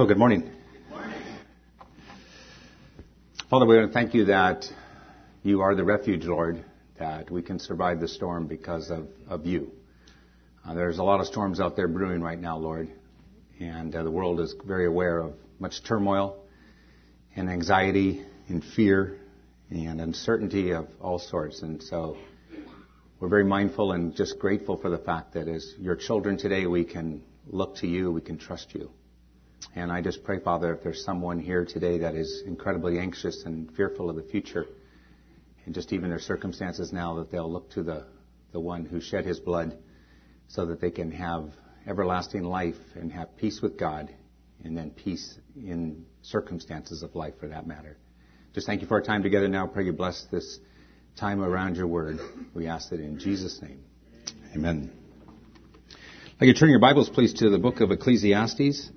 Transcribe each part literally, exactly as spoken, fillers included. Oh, good morning. Good morning. Father, we want to thank you that you are the refuge, Lord, that we can survive the storm because of, of you. Uh, there's a lot of storms out there brewing right now, Lord, and uh, the world is very aware of much turmoil and anxiety and fear and uncertainty of all sorts. And so we're very mindful and just grateful for the fact that as your children today, we can look to you, we can trust you. And I just pray, Father, if there's someone here today that is incredibly anxious and fearful of the future and just even their circumstances now, that they'll look to the, the one who shed his blood so that they can have everlasting life and have peace with God and then peace in circumstances of life for that matter. Just thank you for our time together now. Pray you bless this time around your word. We ask it in Jesus' name. Amen. I'd like you to turn your Bibles, please, to the book of Ecclesiastes.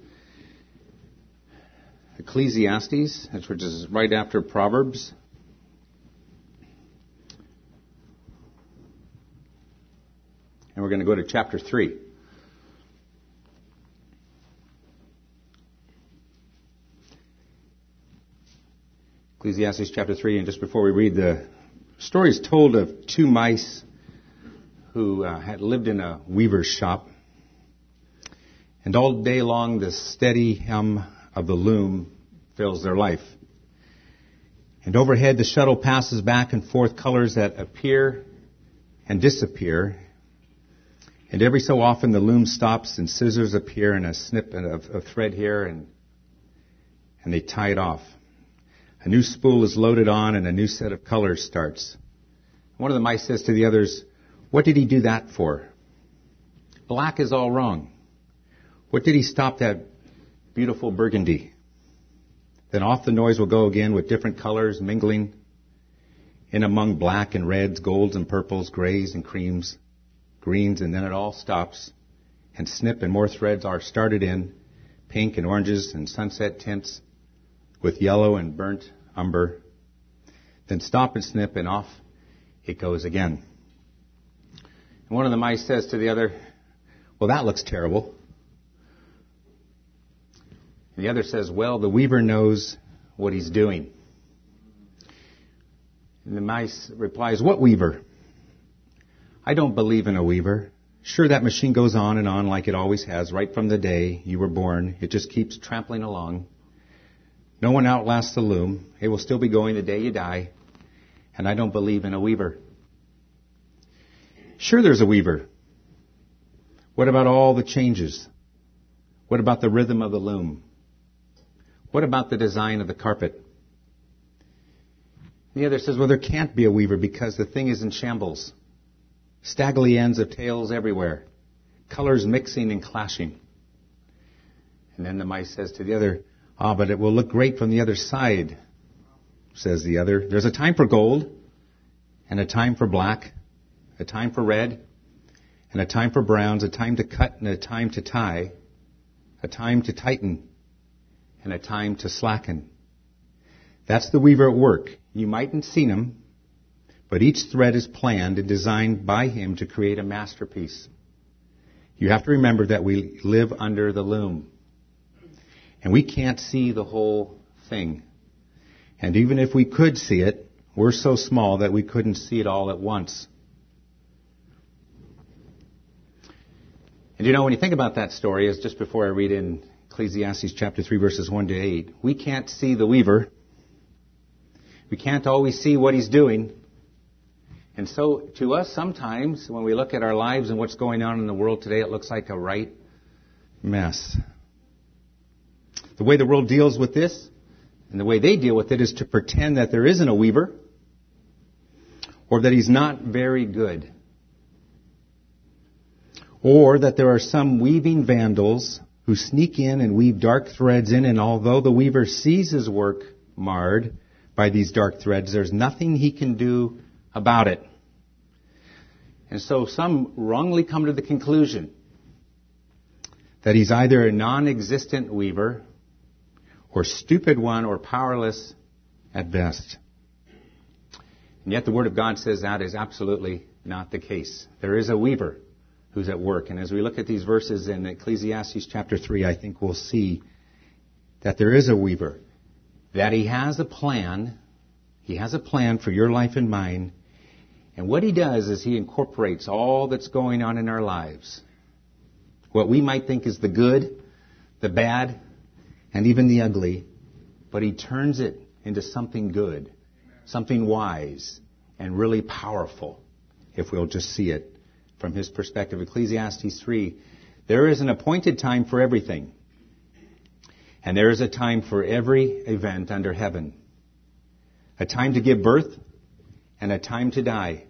Ecclesiastes, which is right after Proverbs. And we're going to go to chapter three. Ecclesiastes chapter three, and just before we read, the story is told of two mice who uh, had lived in a weaver's shop. And all day long, the steady hum of the loom fills their life. And overhead, the shuttle passes back and forth colors that appear and disappear. And every so often, the loom stops and scissors appear and a snip of, of thread here, and and they tie it off. A new spool is loaded on and a new set of colors starts. One of the mice says to the others, "What did he do that for? Black is all wrong. What did he stop that beautiful burgundy?" Then off the noise will go again with different colors mingling in among black and reds, golds and purples, grays and creams, greens, and then it all stops and snip and more threads are started in, pink and oranges and sunset tints with yellow and burnt umber. Then stop and snip and off it goes again. And one of the mice says to the other, "Well, that looks terrible." The other says, "Well, the weaver knows what he's doing." And the mice replies, "What weaver? I don't believe in a weaver. Sure, that machine goes on and on like it always has, right from the day you were born. It just keeps trampling along. No one outlasts the loom. It will still be going the day you die. And I don't believe in a weaver." "Sure, there's a weaver. What about all the changes? What about the rhythm of the loom? What about the design of the carpet?" The other says, "Well, there can't be a weaver because the thing is in shambles. Staggly ends of tails everywhere. Colors mixing and clashing." And then the mice says to the other, "Ah, but it will look great from the other side." Says the other, "There's a time for gold and a time for black, a time for red and a time for browns, a time to cut and a time to tie, a time to tighten and a time to slacken. That's the weaver at work. You mightn't seen him, but each thread is planned and designed by him to create a masterpiece. You have to remember that we live under the loom, and we can't see the whole thing. And even if we could see it, we're so small that we couldn't see it all at once." And you know, when you think about that story, as just before I read in Ecclesiastes chapter three, verses one to eight, we can't see the weaver. We can't always see what he's doing. And so to us, sometimes when we look at our lives and what's going on in the world today, it looks like a right mess. The way the world deals with this and the way they deal with it is to pretend that there isn't a weaver or that he's not very good or that there are some weaving vandals who sneak in and weave dark threads in, and although the weaver sees his work marred by these dark threads, there's nothing he can do about it. And so some wrongly come to the conclusion that he's either a non-existent weaver or stupid one or powerless at best. And yet the Word of God says that is absolutely not the case. There is a weaver who's at work. And as we look at these verses in Ecclesiastes chapter three, I think we'll see that there is a weaver, that he has a plan. He has a plan for your life and mine. And what he does is he incorporates all that's going on in our lives. What we might think is the good, the bad, and even the ugly. But he turns it into something good, something wise, and really powerful, if we'll just see it from his perspective. Ecclesiastes three, there is an appointed time for everything, and there is a time for every event under heaven. A time to give birth and a time to die.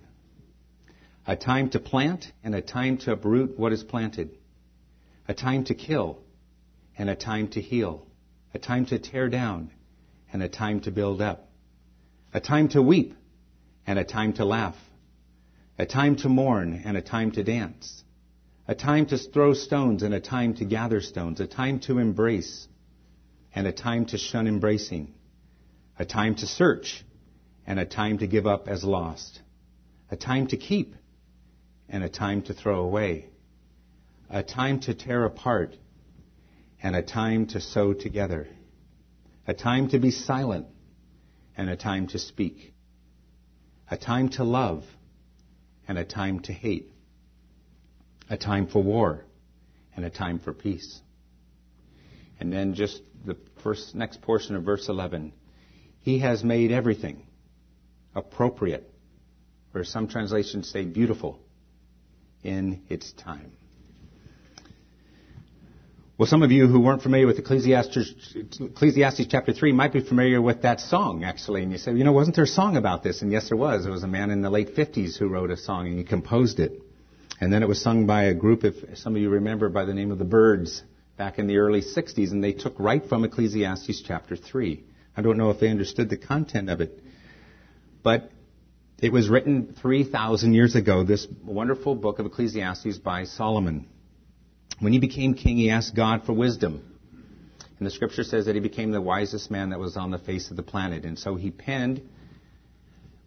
A time to plant and a time to uproot what is planted. A time to kill and a time to heal. A time to tear down and a time to build up. A time to weep and a time to laugh. A time to mourn and a time to dance. A time to throw stones and a time to gather stones. A time to embrace and a time to shun embracing. A time to search and a time to give up as lost. A time to keep and a time to throw away. A time to tear apart and a time to sew together. A time to be silent and a time to speak. A time to love and a time to hate. A time for war and a time for peace. And then just the first next portion of verse eleven. He has made everything appropriate, or some translations say beautiful, in its time. Well, some of you who weren't familiar with Ecclesiastes, Ecclesiastes chapter three might be familiar with that song, actually. And you say, you know, wasn't there a song about this? And yes, there was. There was a man in the late fifties who wrote a song, and he composed it. And then it was sung by a group, if some of you remember, by the name of the Birds back in the early sixties. And they took right from Ecclesiastes chapter three. I don't know if they understood the content of it. But it was written three thousand years ago, this wonderful book of Ecclesiastes by Solomon. When he became king, he asked God for wisdom. And the scripture says that he became the wisest man that was on the face of the planet. And so he penned,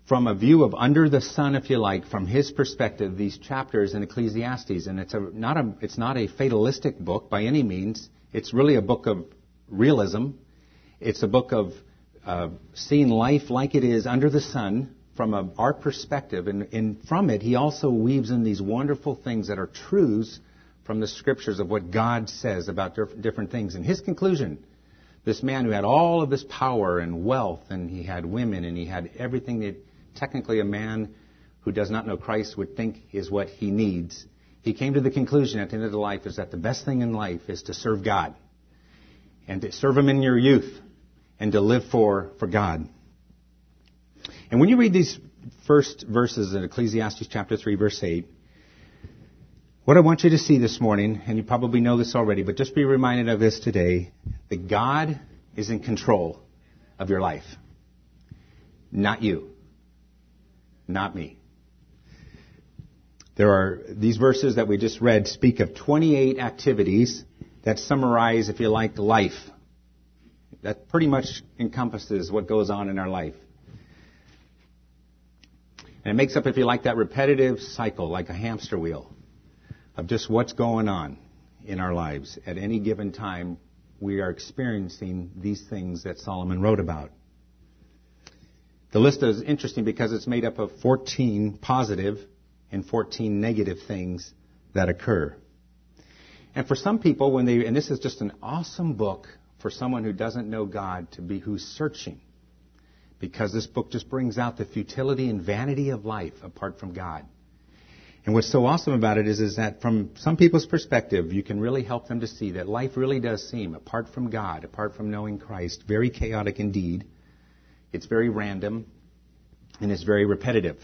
from a view of under the sun, if you like, from his perspective, these chapters in Ecclesiastes. And it's a, not a it's not a fatalistic book by any means. It's really a book of realism. It's a book of uh, seeing life like it is under the sun from a, our perspective. And, and from it, he also weaves in these wonderful things that are truths from the scriptures of what God says about different things. And his conclusion, this man who had all of this power and wealth, and he had women, and he had everything that technically a man who does not know Christ would think is what he needs. He came to the conclusion at the end of the life is that the best thing in life is to serve God and to serve him in your youth and to live for, for God. And when you read these first verses in Ecclesiastes chapter three, verse eight, what I want you to see this morning, and you probably know this already, but just be reminded of this today, that God is in control of your life. Not you. Not me. There are, these verses that we just read speak of twenty-eight activities that summarize, if you like, life. That pretty much encompasses what goes on in our life. And it makes up, if you like, that repetitive cycle, like a hamster wheel, of just what's going on in our lives. At any given time, we are experiencing these things that Solomon wrote about. The list is interesting because it's made up of fourteen positive and fourteen negative things that occur. And for some people, when they, and this is just an awesome book for someone who doesn't know God to be who's searching, because this book just brings out the futility and vanity of life apart from God. And what's so awesome about it is, is that from some people's perspective, you can really help them to see that life really does seem, apart from God, apart from knowing Christ, very chaotic indeed. It's very random, and it's very repetitive.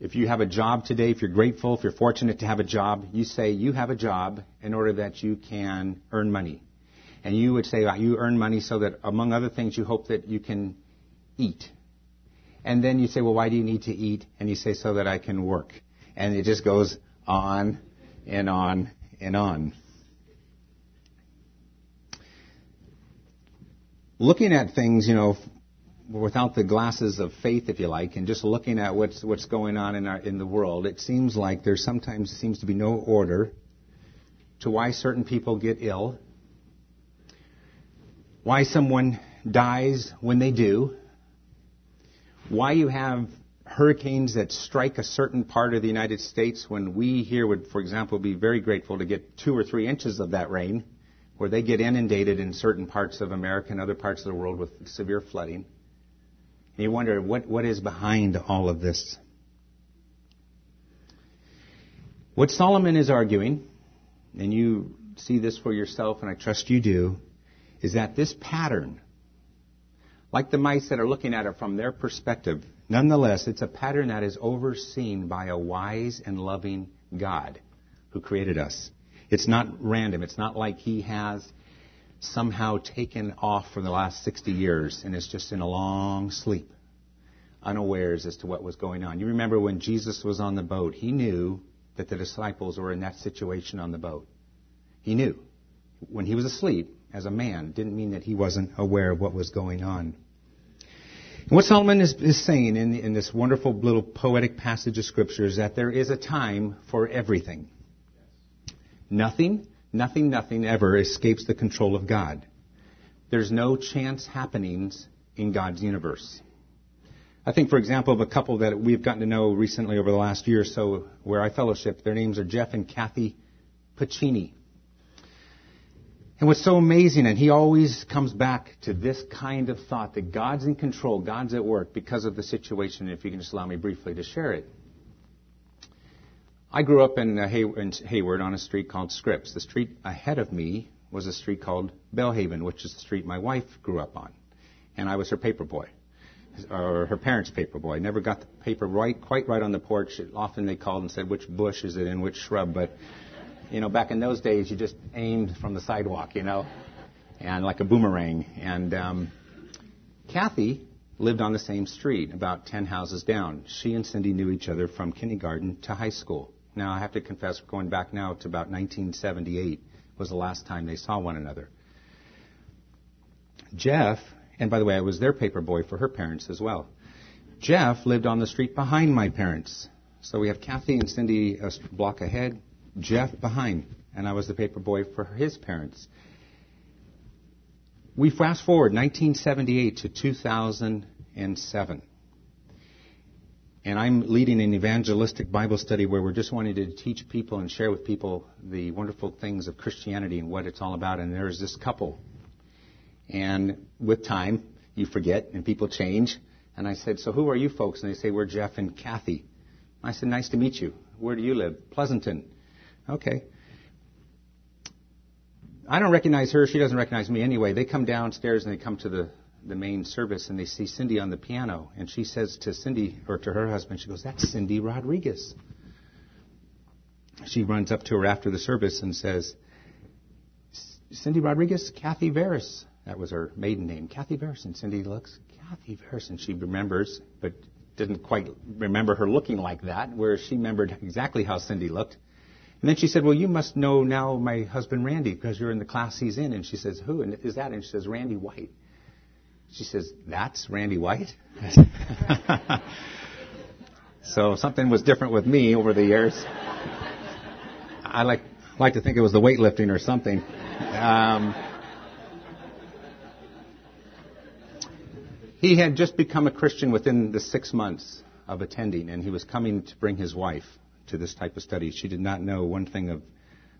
If you have a job today, if you're grateful, if you're fortunate to have a job, you say you have a job in order that you can earn money. And you would say you earn money so that, among other things, you hope that you can eat. And then you say, well, why do you need to eat? And you say, so that I can work. And it just goes on and on and on. Looking at things, you know, without the glasses of faith, if you like, and just looking at what's what's going on in our, in the world, it seems like there sometimes seems to be no order to why certain people get ill, why someone dies when they do, why you have hurricanes that strike a certain part of the United States when we here would, for example, be very grateful to get two or three inches of that rain, where they get inundated in certain parts of America and other parts of the world with severe flooding. And you wonder what, what is behind all of this. What Solomon is arguing, and you see this for yourself, and I trust you do, is that this pattern, like the mice that are looking at it from their perspective, nonetheless, it's a pattern that is overseen by a wise and loving God who created us. It's not random. It's not like he has somehow taken off for the last sixty years and is just in a long sleep, unawares as to what was going on. You remember when Jesus was on the boat, he knew that the disciples were in that situation on the boat. He knew. When he was asleep, as a man, didn't mean that he wasn't aware of what was going on. And what Solomon is, is saying in, in this wonderful little poetic passage of Scripture is that there is a time for everything. Nothing, nothing, nothing ever escapes the control of God. There's no chance happenings in God's universe. I think, for example, of a couple that we've gotten to know recently over the last year or so where I fellowship. Their names are Jeff and Kathy Pacini. And what's so amazing, and he always comes back to this kind of thought that God's in control, God's at work because of the situation, if you can just allow me briefly to share it. I grew up in, uh, Hay- in Hayward on a street called Scripps. The street ahead of me was a street called Bellhaven, which is the street my wife grew up on. And I was her paper boy, or her parents' paper boy. I never got the paper right, quite right on the porch. Often they called and said, which bush is it in, which shrub, but... You know, back in those days, you just aimed from the sidewalk, you know, and like a boomerang. And um, Kathy lived on the same street, about ten houses down. She and Cindy knew each other from kindergarten to high school. Now, I have to confess, going back now to about nineteen seventy-eight was the last time they saw one another. Jeff, and by the way, I was their paper boy for her parents as well. Jeff lived on the street behind my parents. So we have Kathy and Cindy a block ahead, Jeff behind, and I was the paper boy for his parents. We fast forward nineteen seventy-eight to two thousand seven, and I'm leading an evangelistic Bible study where we're just wanting to teach people and share with people the wonderful things of Christianity and what it's all about, and there's this couple. And with time, you forget, and people change, and I said, so who are you folks? And they say, we're Jeff and Kathy. I said, nice to meet you. Where do you live? Pleasanton. Okay. I don't recognize her. She doesn't recognize me anyway. They come downstairs and they come to the, the main service and they see Cindy on the piano. And she says to Cindy, or to her husband, she goes, that's Cindy Rodriguez. She runs up to her after the service and says, Cindy Rodriguez, Kathy Veris. That was her maiden name, Kathy Veris. And Cindy looks, Kathy Veris. And she remembers, but didn't quite remember her looking like that, where she remembered exactly how Cindy looked. And then she said, well, you must know now my husband, Randy, because you're in the class he's in. And she says, who and is that? And she says, Randy White. She says, that's Randy White? So something was different with me over the years. I like like to think it was the weightlifting or something. Um, he had just become a Christian within the six months of attending, and he was coming to bring his wife to this type of study. She did not know one thing of,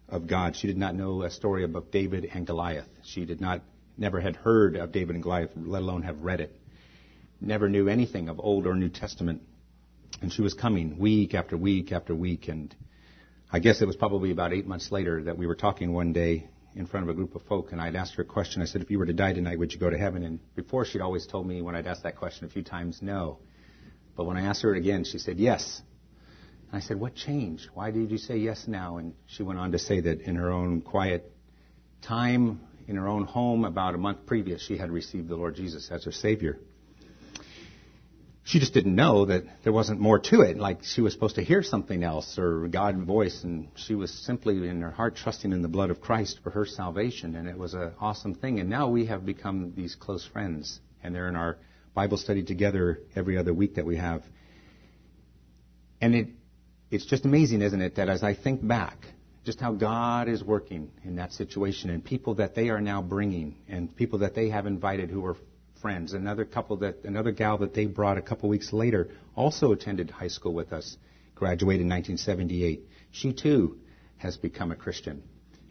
of God. She did not know a story about David and Goliath. She did not, never had heard of David and Goliath, let alone have read it. Never knew anything of Old or New Testament. And she was coming week after week after week. And I guess it was probably about eight months later that we were talking one day in front of a group of folk. And I'd asked her a question. I said, if you were to die tonight, would you go to heaven? And before, she'd always told me when I'd asked that question a few times, no. But when I asked her again, she said, yes. I said, what changed? Why did you say yes now? And she went on to say that in her own quiet time, in her own home, about a month previous, she had received the Lord Jesus as her Savior. She just didn't know that there wasn't more to it, like she was supposed to hear something else or God's voice, and she was simply in her heart trusting in the blood of Christ for her salvation, and it was an awesome thing. And now we have become these close friends, and they're in our Bible study together every other week that we have. And it It's just amazing, isn't it, that as I think back just how God is working in that situation, and people that they are now bringing, and people that they have invited who are friends. Another couple that, another gal that they brought a couple weeks later also attended high school with us, graduated in nineteen seventy-eight. She too has become a Christian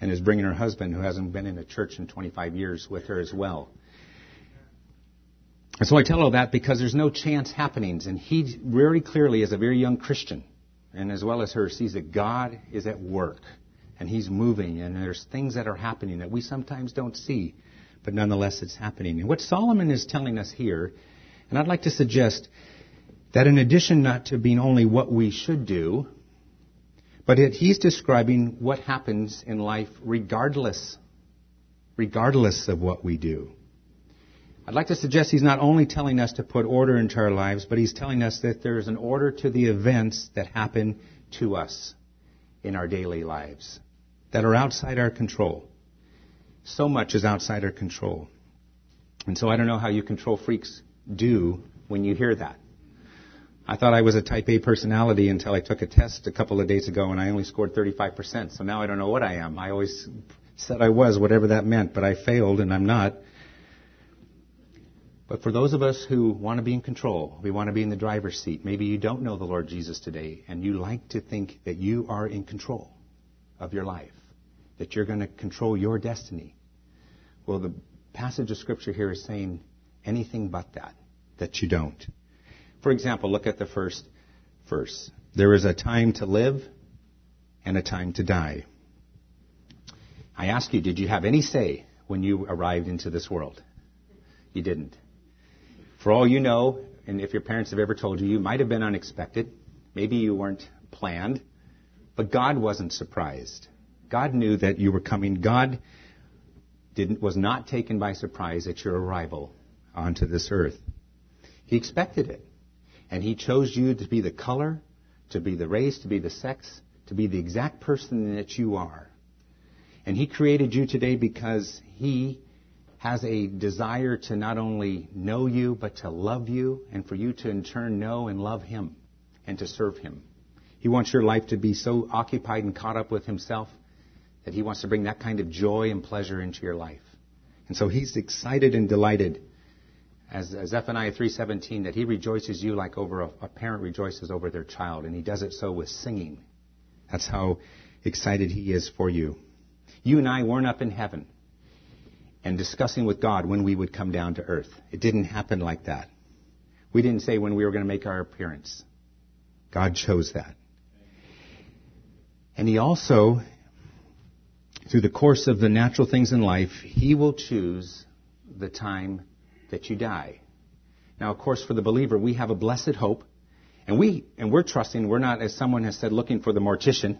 and is bringing her husband, who hasn't been in a church in twenty-five years, with her as well. And so I tell all that because there's no chance happenings, and he very clearly, as a very young Christian, and as well as her, sees that God is at work and he's moving, and there's things that are happening that we sometimes don't see, but nonetheless it's happening. And what Solomon is telling us here, and I'd like to suggest that in addition not to being only what we should do, but it, he's describing what happens in life regardless, regardless of what we do. I'd like to suggest he's not only telling us to put order into our lives, but he's telling us that there is an order to the events that happen to us in our daily lives that are outside our control. So much is outside our control. And so I don't know how you control freaks do when you hear that. I thought I was a type A personality until I took a test a couple of days ago, and I only scored thirty-five percent. So now I don't know what I am. I always said I was, whatever that meant, but I failed and I'm not. But for those of us who want to be in control, we want to be in the driver's seat. Maybe you don't know the Lord Jesus today, and you like to think that you are in control of your life, that you're going to control your destiny. Well, the passage of Scripture here is saying anything but that, that you don't. For example, look at the first verse. There is a time to live and a time to die. I ask you, did you have any say when you arrived into this world? You didn't. For all you know, and if your parents have ever told you, you might have been unexpected. Maybe you weren't planned. But God wasn't surprised. God knew that you were coming. God didn't, was not taken by surprise at your arrival onto this earth. He expected it. And he chose you to be the color, to be the race, to be the sex, to be the exact person that you are. And he created you today because he has a desire to not only know you, but to love you, and for you to in turn know and love him and to serve him. He wants your life to be so occupied and caught up with himself that he wants to bring that kind of joy and pleasure into your life. And so he's excited and delighted, as Zephaniah three seventeen, that he rejoices you like over a, a parent rejoices over their child, and he does it so with singing. That's how excited he is for you. You and I weren't up in heaven and discussing with God when we would come down to earth. It didn't happen like that. We didn't say when we were going to make our appearance. God chose that. And he also, through the course of the natural things in life, he will choose the time that you die. Now, of course, for the believer, we have a blessed hope, and we and we're trusting. We're not, as someone has said, looking for the mortician,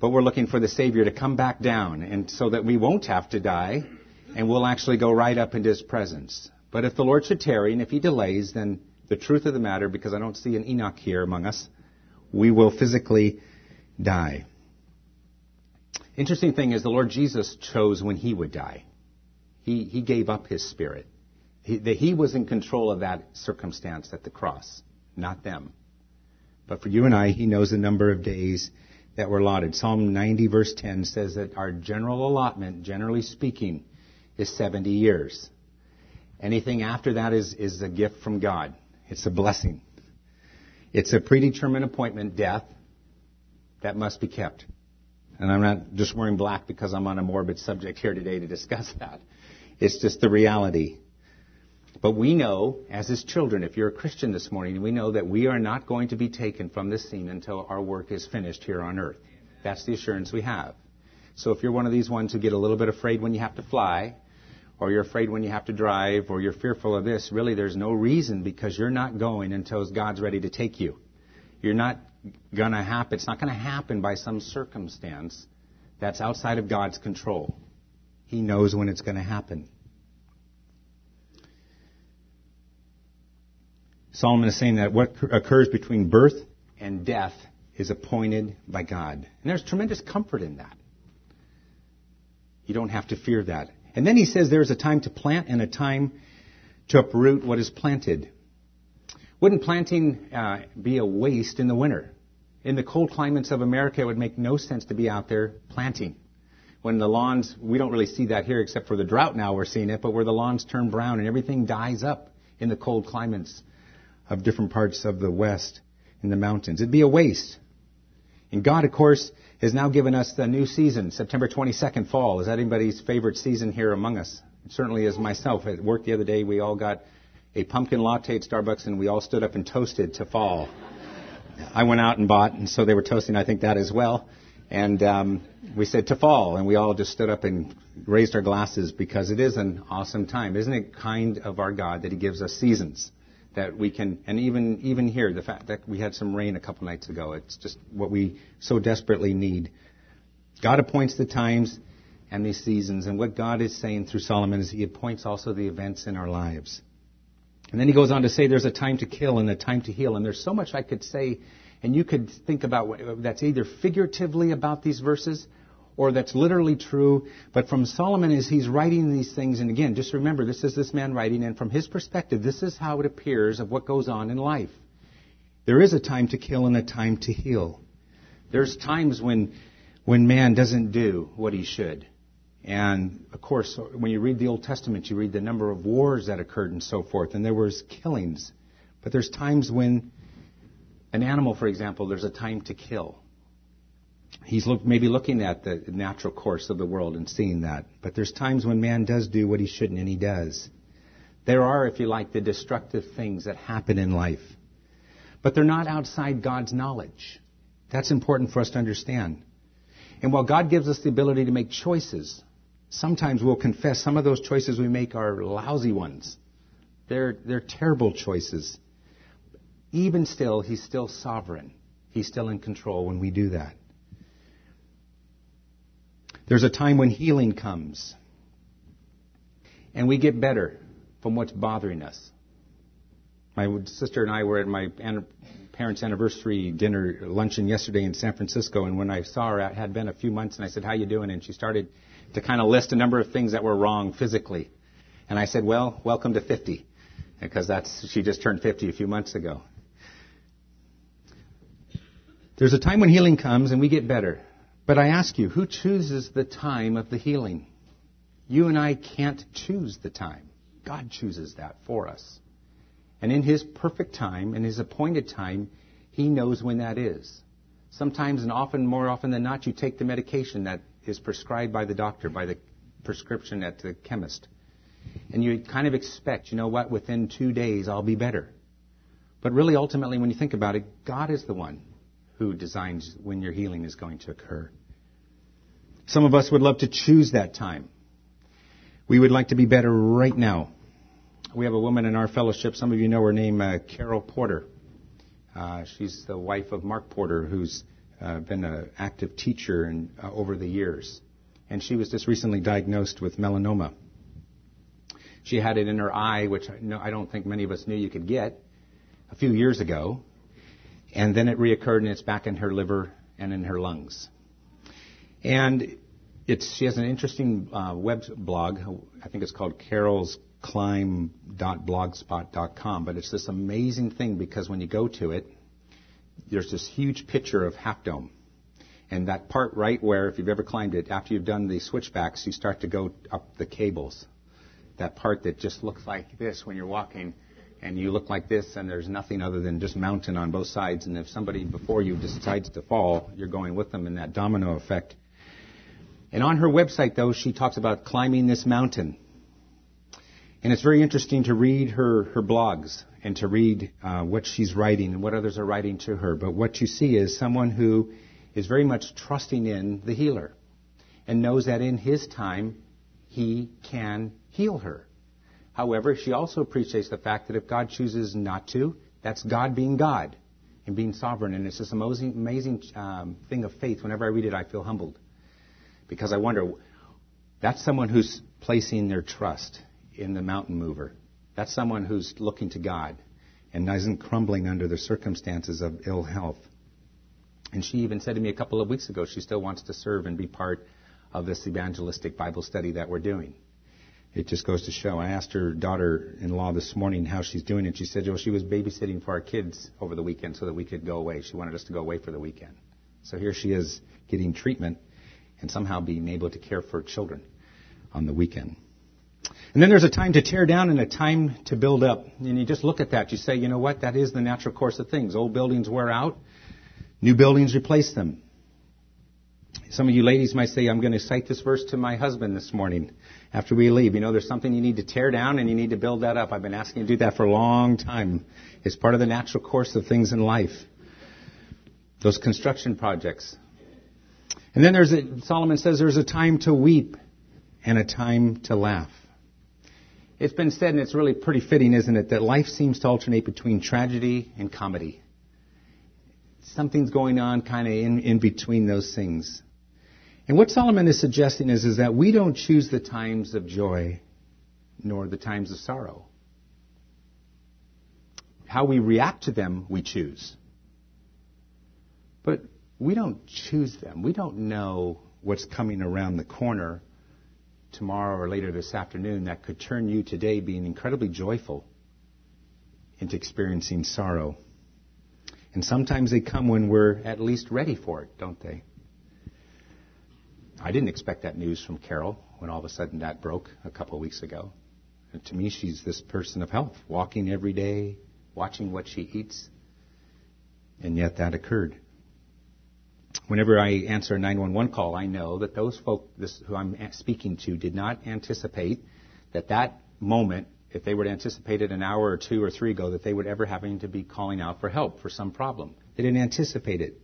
but we're looking for the Savior to come back down, and so that we won't have to die, and we'll actually go right up into his presence. But if the Lord should tarry, and if he delays, then the truth of the matter, because I don't see an Enoch here among us, we will physically die. Interesting thing is, the Lord Jesus chose when he would die. He he gave up his spirit. He, that he was in control of that circumstance at the cross, not them. But for you and I, he knows the number of days that were allotted. Psalm ninety, verse ten says that our general allotment, generally speaking, is seventy years. Anything after that is, is a gift from God. It's a blessing. It's a predetermined appointment, death, that must be kept. And I'm not just wearing black because I'm on a morbid subject here today to discuss that. It's just the reality. But we know, as his children, if you're a Christian this morning, we know that we are not going to be taken from this scene until our work is finished here on earth. That's the assurance we have. So if you're one of these ones who get a little bit afraid when you have to fly, or you're afraid when you have to drive, or you're fearful of this, really there's no reason, because you're not going until God's ready to take you. You're not going to happen. It's not going to happen by some circumstance that's outside of God's control. He knows when it's going to happen. Solomon is saying that what occurs between birth and death is appointed by God. And there's tremendous comfort in that. You don't have to fear that. And then he says there's a time to plant and a time to uproot what is planted. Wouldn't planting uh, be a waste in the winter? In the cold climates of America, it would make no sense to be out there planting. When the lawns, we don't really see that here except for the drought now we're seeing it, but where the lawns turn brown and everything dies up in the cold climates of different parts of the West in the mountains. It'd be a waste. And God, of course, has now given us the new season, September twenty-second, fall. Is that anybody's favorite season here among us? It certainly is myself. At work the other day, we all got a pumpkin latte at Starbucks, and we all stood up and toasted to fall. I went out and bought, and so they were toasting, I think, that as well. And um, we said, to fall, and we all just stood up and raised our glasses because it is an awesome time. Isn't it kind of our God that He gives us seasons that we can, and even even here, the fact that we had some rain a couple nights ago, it's just what we so desperately need. God appoints the times and these seasons, and what God is saying through Solomon is He appoints also the events in our lives. And then he goes on to say there's a time to kill and a time to heal. And there's so much I could say, and you could think about that's either figuratively about these verses or that's literally true. But from Solomon, as he's writing these things, and again, just remember, this is this man writing, and from his perspective, this is how it appears of what goes on in life. There is a time to kill and a time to heal. There's times when when man doesn't do what he should. And, of course, when you read the Old Testament, you read the number of wars that occurred and so forth, and there was killings. But there's times when an animal, for example, there's a time to kill. He's look, maybe looking at the natural course of the world and seeing that. But there's times when man does do what he shouldn't, and he does. There are, if you like, the destructive things that happen in life. But they're not outside God's knowledge. That's important for us to understand. And while God gives us the ability to make choices, sometimes we'll confess some of those choices we make are lousy ones. They're, they're terrible choices. Even still, He's still sovereign. He's still in control when we do that. There's a time when healing comes. And we get better from what's bothering us. My sister and I were at my parents' anniversary dinner, luncheon yesterday in San Francisco. And when I saw her, it had been a few months, and I said, how you doing? And she started to kind of list a number of things that were wrong physically. And I said, well, welcome to fifty, because that's she just turned fifty a few months ago. There's a time when healing comes and we get better. But I ask you, who chooses the time of the healing? You and I can't choose the time. God chooses that for us. And in His perfect time, in His appointed time, He knows when that is. Sometimes and often, more often than not, you take the medication that is prescribed by the doctor, by the prescription at the chemist. And you kind of expect, you know what, within two days I'll be better. But really, ultimately, when you think about it, God is the one who designs when your healing is going to occur. Some of us would love to choose that time. We would like to be better right now. We have a woman in our fellowship. Some of you know her name, uh, Carol Porter. Uh, she's the wife of Mark Porter, who's uh, been an active teacher and, uh, over the years. And she was just recently diagnosed with melanoma. She had it in her eye, which I, no, I don't think many of us knew you could get, a few years ago. And then it reoccurred, and it's back in her liver and in her lungs. And it's she has an interesting uh, web blog. I think it's called Carol's Climb dot blogspot dot com, but it's this amazing thing because when you go to it, there's this huge picture of Half Dome, and that part right where, if you've ever climbed it, after you've done the switchbacks, you start to go up the cables. That part that just looks like this when you're walking, and you look like this, and there's nothing other than just mountain on both sides. And if somebody before you decides to fall, you're going with them in that domino effect. And on her website, though, she talks about climbing this mountain. And it's very interesting to read her, her blogs and to read uh, what she's writing and what others are writing to her. But what you see is someone who is very much trusting in the healer and knows that in His time, He can heal her. However, she also appreciates the fact that if God chooses not to, that's God being God and being sovereign. And it's this amazing, amazing um, thing of faith. Whenever I read it, I feel humbled because I wonder, that's someone who's placing their trust in the mountain mover. That's someone who's looking to God and isn't crumbling under the circumstances of ill health. And she even said to me a couple of weeks ago, she still wants to serve and be part of this evangelistic Bible study that we're doing. it just goes to show. I asked her daughter-in-law this morning how she's doing, and she said, well, she was babysitting for our kids over the weekend so that we could go away. She wanted us to go away for the weekend. So here she is getting treatment and somehow being able to care for children on the weekend. And then there's a time to tear down and a time to build up. And you just look at that. You say, you know what? That is the natural course of things. Old buildings wear out. New buildings replace them. Some of you ladies might say, I'm going to cite this verse to my husband this morning after we leave. You know, there's something you need to tear down and you need to build that up. I've been asking you to do that for a long time. It's part of the natural course of things in life. Those construction projects. And then there's a, Solomon says there's a time to weep and a time to laugh. It's been said, and it's really pretty fitting, isn't it, that life seems to alternate between tragedy and comedy. Something's going on kind of in, in between those things. And what Solomon is suggesting is, is that we don't choose the times of joy nor the times of sorrow. How we react to them, we choose. But we don't choose them. We don't know what's coming around the corner tomorrow or later this afternoon that could turn you today being incredibly joyful into experiencing sorrow. And sometimes they come when we're at least ready for it, don't they? I didn't expect that news from Carol when all of a sudden that broke a couple of weeks ago. And to me, she's this person of health, walking every day, watching what she eats, and yet that occurred. Whenever I answer a nine one one call, I know that those folk this, who I'm speaking to did not anticipate that that moment, if they were to anticipate it an hour or two or three ago, that they would ever having to be calling out for help for some problem. They didn't anticipate it.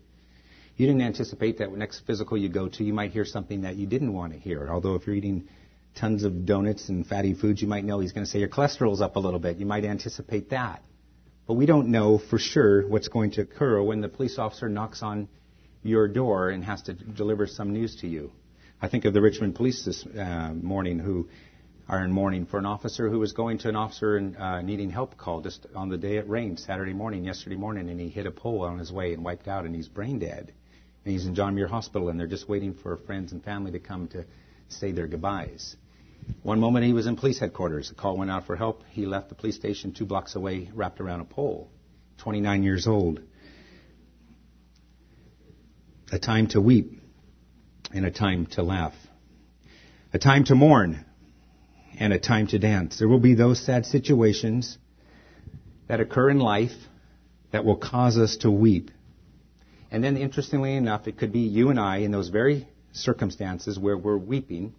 You didn't anticipate that next physical you go to, you might hear something that you didn't want to hear. Although if you're eating tons of donuts and fatty foods, you might know he's going to say your cholesterol's up a little bit. You might anticipate that. But we don't know for sure what's going to occur when the police officer knocks on your door and has to deliver some news to you. I think of the Richmond police this uh, morning who are in mourning for an officer who was going to an officer and uh, needing help call just on the day it rained Saturday morning, yesterday morning, and he hit a pole on his way and wiped out, and he's brain dead. And he's in John Muir Hospital, and they're just waiting for friends and family to come to say their goodbyes. One moment he was in police headquarters. A call went out for help. He left the police station two blocks away, wrapped around a pole, twenty-nine years old. A time to weep and a time to laugh. A time to mourn and a time to dance. There will be those sad situations that occur in life that will cause us to weep. And then, interestingly enough, it could be you and I in those very circumstances where we're weeping,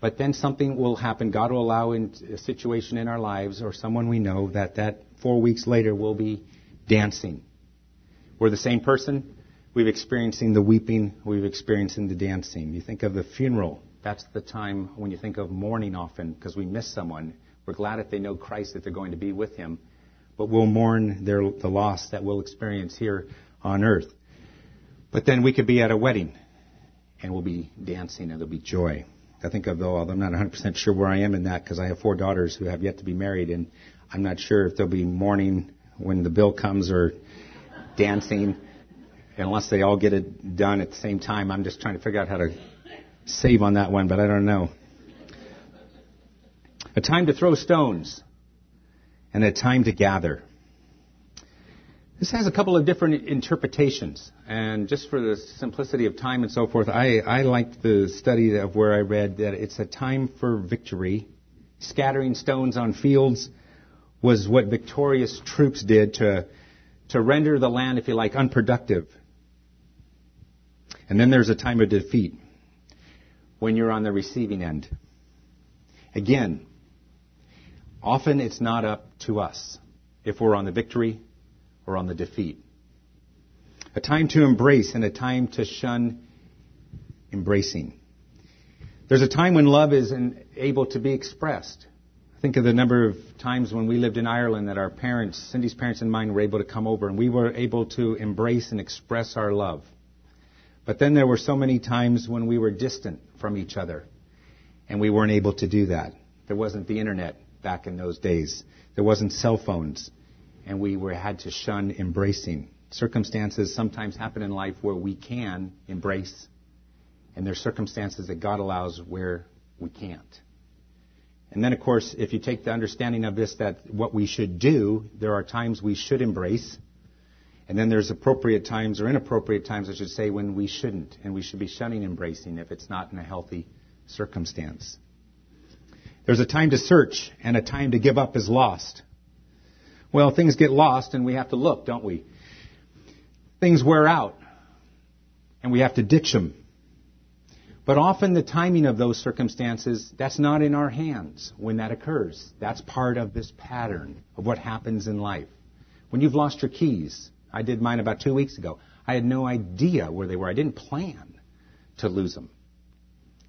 but then something will happen. God will allow in a situation in our lives or someone we know that that four weeks later we'll be dancing. We're the same person. We've experiencing the weeping. We've experiencing the dancing. You think of the funeral. That's the time when you think of mourning often because we miss someone. We're glad if they know Christ that they're going to be with him. But we'll mourn their, the loss that we'll experience here on earth. But then we could be at a wedding and we'll be dancing and there'll be joy. I think of, though, I'm not one hundred percent sure where I am in that because I have four daughters who have yet to be married, and I'm not sure if they'll be mourning when the bill comes or dancing. Unless they all get it done at the same time, I'm just trying to figure out how to save on that one, but I don't know. A time to throw stones and a time to gather. This has a couple of different interpretations, and just for the simplicity of time and so forth, I, I liked the study of where I read that it's a time for victory. Scattering stones on fields was what victorious troops did to to render the land, if you like, unproductive. And then there's a time of defeat when you're on the receiving end. Again, often it's not up to us if we're on the victory or on the defeat. A time to embrace and a time to shun embracing. There's a time when love is able to be expressed. Think of the number of times when we lived in Ireland that our parents, Cindy's parents and mine, were able to come over and we were able to embrace and express our love. But then there were so many times when we were distant from each other and we weren't able to do that. There wasn't the internet back in those days. There wasn't cell phones, and we were had to shun embracing. Circumstances sometimes happen in life where we can embrace, and there's circumstances that God allows where we can't. And then, of course, if you take the understanding of this, that what we should do, there are times we should embrace. And then there's appropriate times or inappropriate times, I should say, when we shouldn't. And we should be shunning embracing if it's not in a healthy circumstance. There's a time to search and a time to give up is lost. Well, things get lost and we have to look, don't we? Things wear out and we have to ditch them. But often the timing of those circumstances, that's not in our hands when that occurs. That's part of this pattern of what happens in life. When you've lost your keys, I did mine about two weeks ago. I had no idea where they were. I didn't plan to lose them.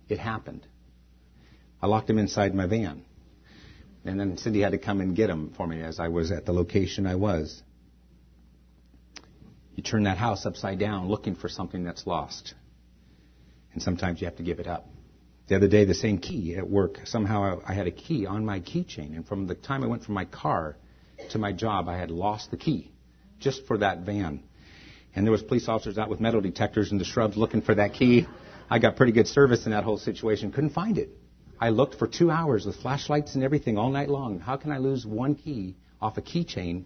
It happened. I locked them inside my van. And then Cindy had to come and get them for me as I was at the location I was. You turn that house upside down looking for something that's lost. And sometimes you have to give it up. The other day, the same key at work. Somehow I had a key on my keychain. And from the time I went from my car to my job, I had lost the key just for that van. And there was police officers out with metal detectors in the shrubs looking for that key. I got pretty good service in that whole situation. Couldn't find it. I looked for two hours with flashlights and everything all night long. How can I lose one key off a keychain?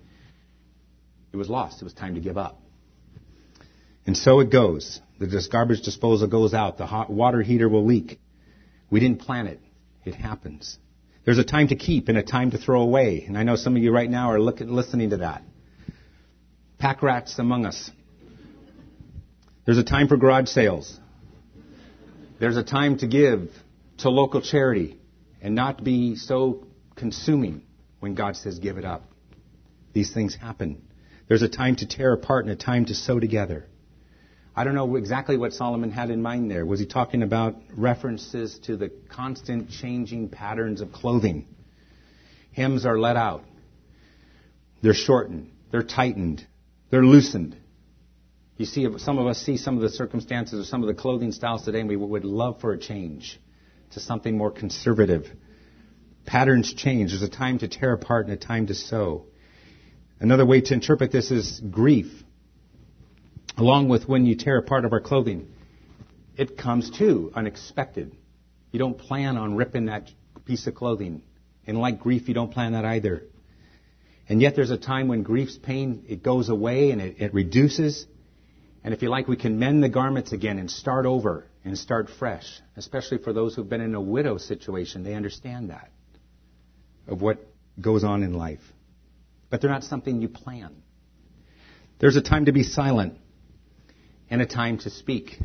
It was lost. It was time to give up. And so it goes. The garbage disposal goes out. The hot water heater will leak. We didn't plan it. It happens. There's a time to keep and a time to throw away. And I know some of you right now are looking, listening to that. Pack rats among us. There's a time for garage sales. There's a time to give to local charity and not be so consuming when God says give it up. These things happen. There's a time to tear apart and a time to sew together. I don't know exactly what Solomon had in mind there. Was he talking about references to the constant changing patterns of clothing? Hems are let out. They're shortened. They're tightened. They're loosened. You see, some of us see some of the circumstances or some of the clothing styles today, and we would love for a change to something more conservative. Patterns change. There's a time to tear apart and a time to sew. Another way to interpret this is grief. Along with when you tear apart of our clothing, it comes too unexpected. You don't plan on ripping that piece of clothing. And like grief, you don't plan that either. And yet there's a time when grief's pain, it goes away and it, it reduces. And if you like, we can mend the garments again and start over and start fresh, especially for those who've been in a widow situation. They understand that, of what goes on in life. But they're not something you plan. There's a time to be silent and a time to speak.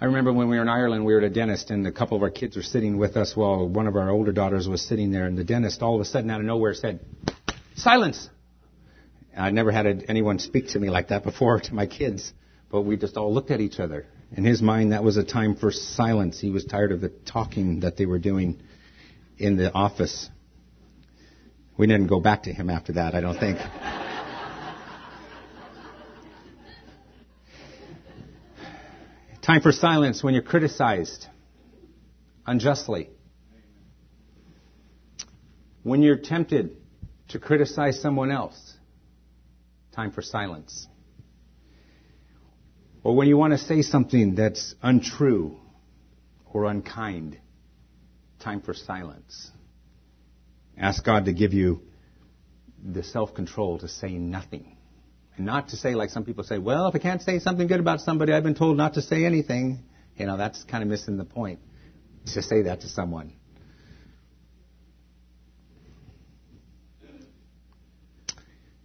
I remember when we were in Ireland, we were at a dentist, and a couple of our kids were sitting with us while one of our older daughters was sitting there, and the dentist all of a sudden out of nowhere said, "Silence!" I never had anyone speak to me like that before, to my kids, but we just all looked at each other. In his mind, that was a time for silence. He was tired of the talking that they were doing in the office. We didn't go back to him after that, I don't think. Time for silence when you're criticized unjustly. When you're tempted to criticize someone else, time for silence. Or when you want to say something that's untrue or unkind, time for silence. Ask God to give you the self-control to say nothing. And not to say, like some people say, well, if I can't say something good about somebody, I've been told not to say anything. You know, that's kind of missing the point, to say that to someone.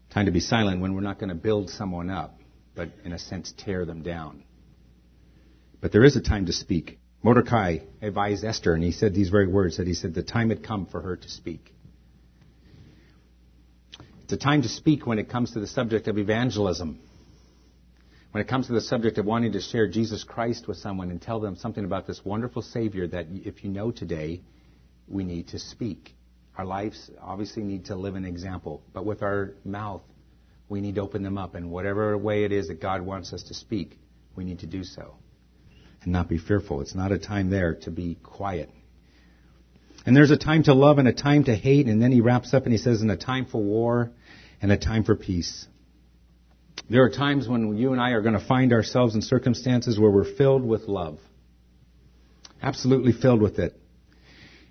Time to be silent when we're not going to build someone up, but in a sense tear them down. But there is a time to speak. Mordecai advised Esther, and he said these very words, that he said the time had come for her to speak. It's a time to speak when it comes to the subject of evangelism. When it comes to the subject of wanting to share Jesus Christ with someone and tell them something about this wonderful Savior that if you know today, we need to speak. Our lives obviously need to live an example. But with our mouth, we need to open them up. And whatever way it is that God wants us to speak, we need to do so. And not be fearful. It's not a time there to be quiet. And there's a time to love and a time to hate. And then he wraps up and he says, and a time for war and a time for peace. There are times when you and I are going to find ourselves in circumstances where we're filled with love. Absolutely filled with it.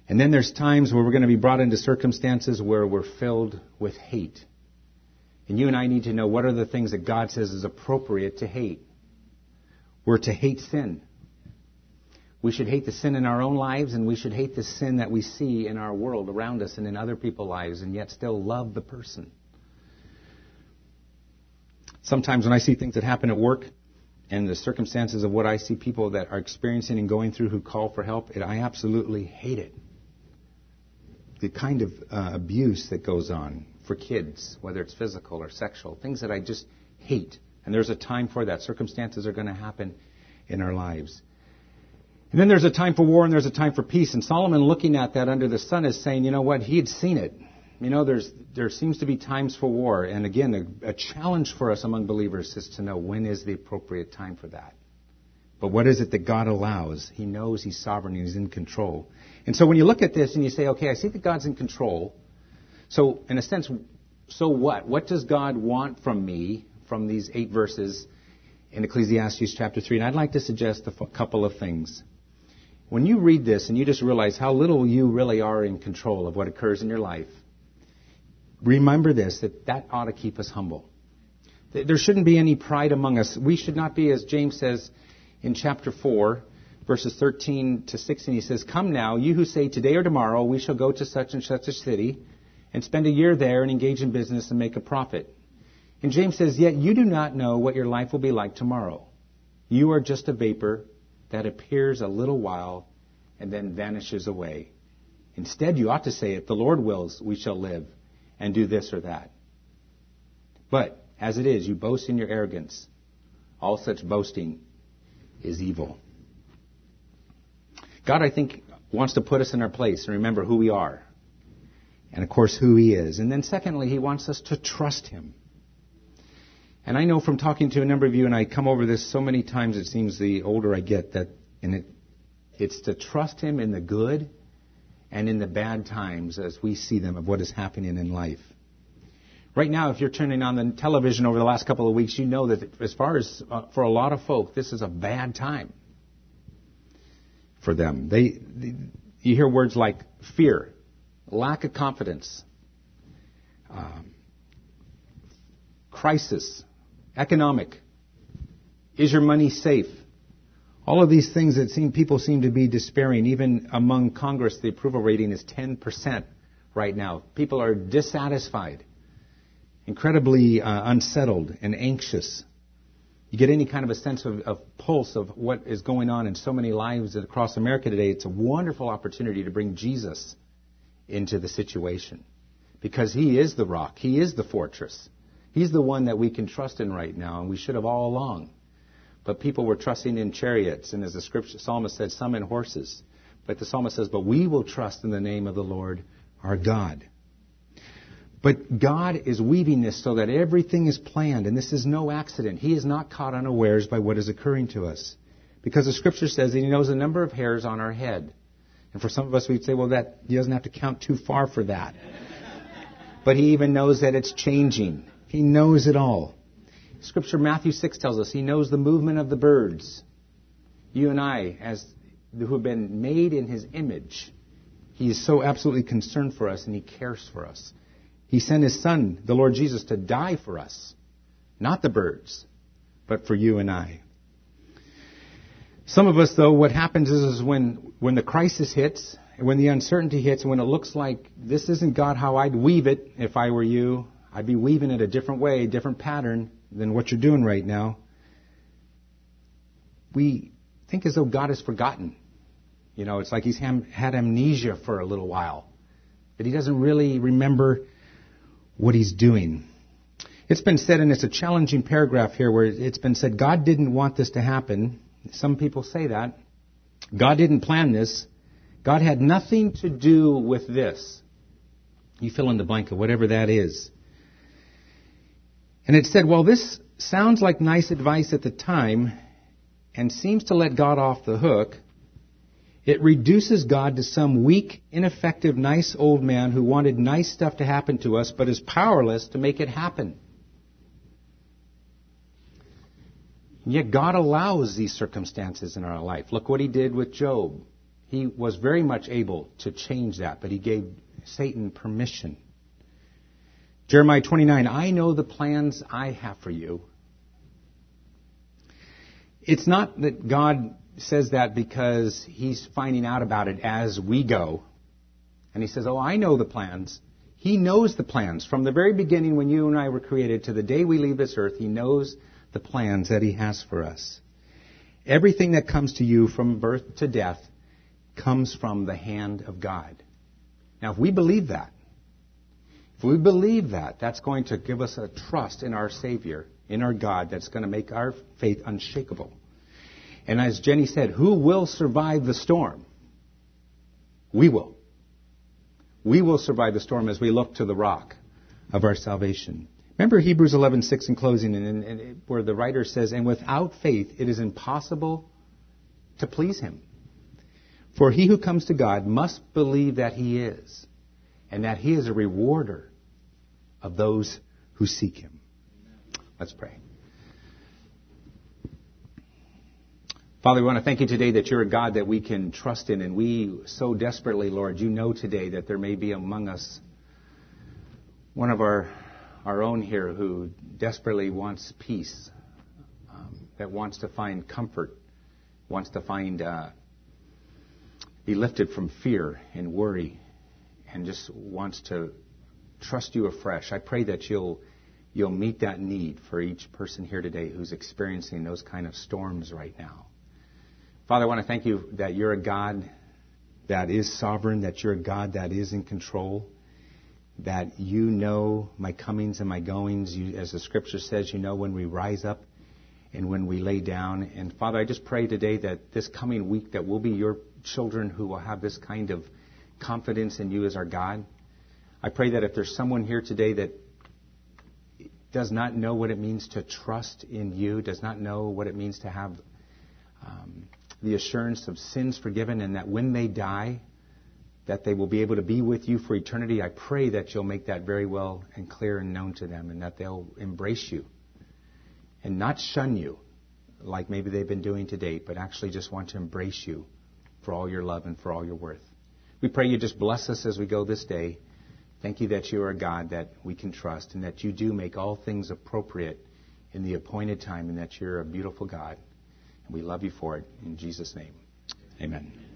And then there's times where we're going to be brought into circumstances where we're filled with hate. And you and I need to know what are the things that God says is appropriate to hate. We're to hate sin. We should hate the sin in our own lives, and we should hate the sin that we see in our world around us and in other people's lives, and yet still love the person. Sometimes when I see things that happen at work and the circumstances of what I see people that are experiencing and going through who call for help, it, I absolutely hate it. The kind of uh, abuse that goes on for kids, whether it's physical or sexual, things that I just hate. And there's a time for that. Circumstances are going to happen in our lives. And then there's a time for war and there's a time for peace. And Solomon, looking at that under the sun, is saying, you know what, he had seen it. You know, there's there seems to be times for war. And again, a, a challenge for us among believers is to know when is the appropriate time for that. But what is it that God allows? He knows he's sovereign and he's in control. And so when you look at this and you say, okay, I see that God's in control. So in a sense, so what? What does God want from me from these eight verses in Ecclesiastes chapter three? And I'd like to suggest a f- couple of things. When you read this and you just realize how little you really are in control of what occurs in your life, remember this, that that ought to keep us humble. There shouldn't be any pride among us. We should not be, as James says in chapter four, verses thirteen to sixteen, he says, "Come now, you who say today or tomorrow we shall go to such and such a city and spend a year there and engage in business and make a profit." And James says, "Yet you do not know what your life will be like tomorrow. You are just a vapor that appears a little while and then vanishes away. Instead, you ought to say, if the Lord wills, we shall live and do this or that. But as it is, you boast in your arrogance. All such boasting is evil." God, I think, wants to put us in our place and remember who we are and, of course, who he is. And then secondly, he wants us to trust him. And I know from talking to a number of you, and I come over this so many times, it seems the older I get, that and it, it's to trust him in the good and in the bad times as we see them of what is happening in life. Right now, if you're turning on the television over the last couple of weeks, you know that as far as uh, for a lot of folk, this is a bad time for them. They, they you hear words like fear, lack of confidence, um, crisis, economic, is your money safe? All of these things that seem people seem to be despairing. Even among Congress, the approval rating is ten percent right now. People are dissatisfied, incredibly uh, unsettled and anxious. You get any kind of a sense of, of pulse of what is going on in so many lives across America today. It's a wonderful opportunity to bring Jesus into the situation because he is the rock. He is the fortress. He's the one that we can trust in right now, and we should have all along. But people were trusting in chariots, and as the scripture, psalmist said, some in horses. But the psalmist says, but we will trust in the name of the Lord our God. But God is weaving this so that everything is planned, and this is no accident. He is not caught unawares by what is occurring to us. Because the scripture says that he knows the number of hairs on our head. And for some of us, we'd say, well, that he doesn't have to count too far for that. But he even knows that it's changing. He knows it all. Scripture, Matthew six tells us, he knows the movement of the birds. You and I, as who have been made in his image, he is so absolutely concerned for us and he cares for us. He sent his son, the Lord Jesus, to die for us. Not the birds, but for you and I. Some of us, though, what happens is, is when, when the crisis hits, when the uncertainty hits, when it looks like this isn't God, how I'd weave it if I were you, I'd be weaving it a different way, different pattern than what you're doing right now. We think as though God has forgotten. You know, it's like he's ham- had amnesia for a little while. That he doesn't really remember what he's doing. It's been said, and it's a challenging paragraph here where it's been said, God didn't want this to happen. Some people say that. God didn't plan this. God had nothing to do with this. You fill in the blank of whatever that is. And it said, well, this sounds like nice advice at the time and seems to let God off the hook. It reduces God to some weak, ineffective, nice old man who wanted nice stuff to happen to us but is powerless to make it happen. And yet God allows these circumstances in our life. Look what he did with Job. He was very much able to change that, but he gave Satan permission. Jeremiah twenty-nine, I know the plans I have for you. It's not that God says that because he's finding out about it as we go. And he says, oh, I know the plans. He knows the plans. From the very beginning when you and I were created to the day we leave this earth, he knows the plans that he has for us. Everything that comes to you from birth to death comes from the hand of God. Now, if we believe that, if we believe that, that's going to give us a trust in our Savior, in our God, that's going to make our faith unshakable. And as Jenny said, who will survive the storm? We will. We will survive the storm as we look to the rock of our salvation. Remember Hebrews eleven six in closing, and, and, and where the writer says, and without faith it is impossible to please him. For he who comes to God must believe that he is, and that he is a rewarder of those who seek him. Let's pray. Father, we want to thank you today that you're a God that we can trust in, and we so desperately, Lord, you know today that there may be among us one of our, our own here who desperately wants peace, um, that wants to find comfort, wants to find uh, be lifted from fear and worry, and just wants to trust you afresh. I pray that you'll you'll meet that need for each person here today who's experiencing those kind of storms right now. Father, I want to thank you that you're a God that is sovereign, that you're a God that is in control, that you know my comings and my goings. You, as the Scripture says, you know when we rise up and when we lay down. And Father, I just pray today that this coming week that we'll be your children who will have this kind of confidence in you as our God. I pray that if there's someone here today that does not know what it means to trust in you, does not know what it means to have um, the assurance of sins forgiven, and that when they die, that they will be able to be with you for eternity, I pray that you'll make that very well and clear and known to them, and that they'll embrace you and not shun you like maybe they've been doing to date, but actually just want to embrace you for all your love and for all your worth. We pray you just bless us as we go this day. Thank you that you are a God that we can trust, and that you do make all things appropriate in the appointed time, and that you're a beautiful God. And we love you for it. In Jesus' name, amen.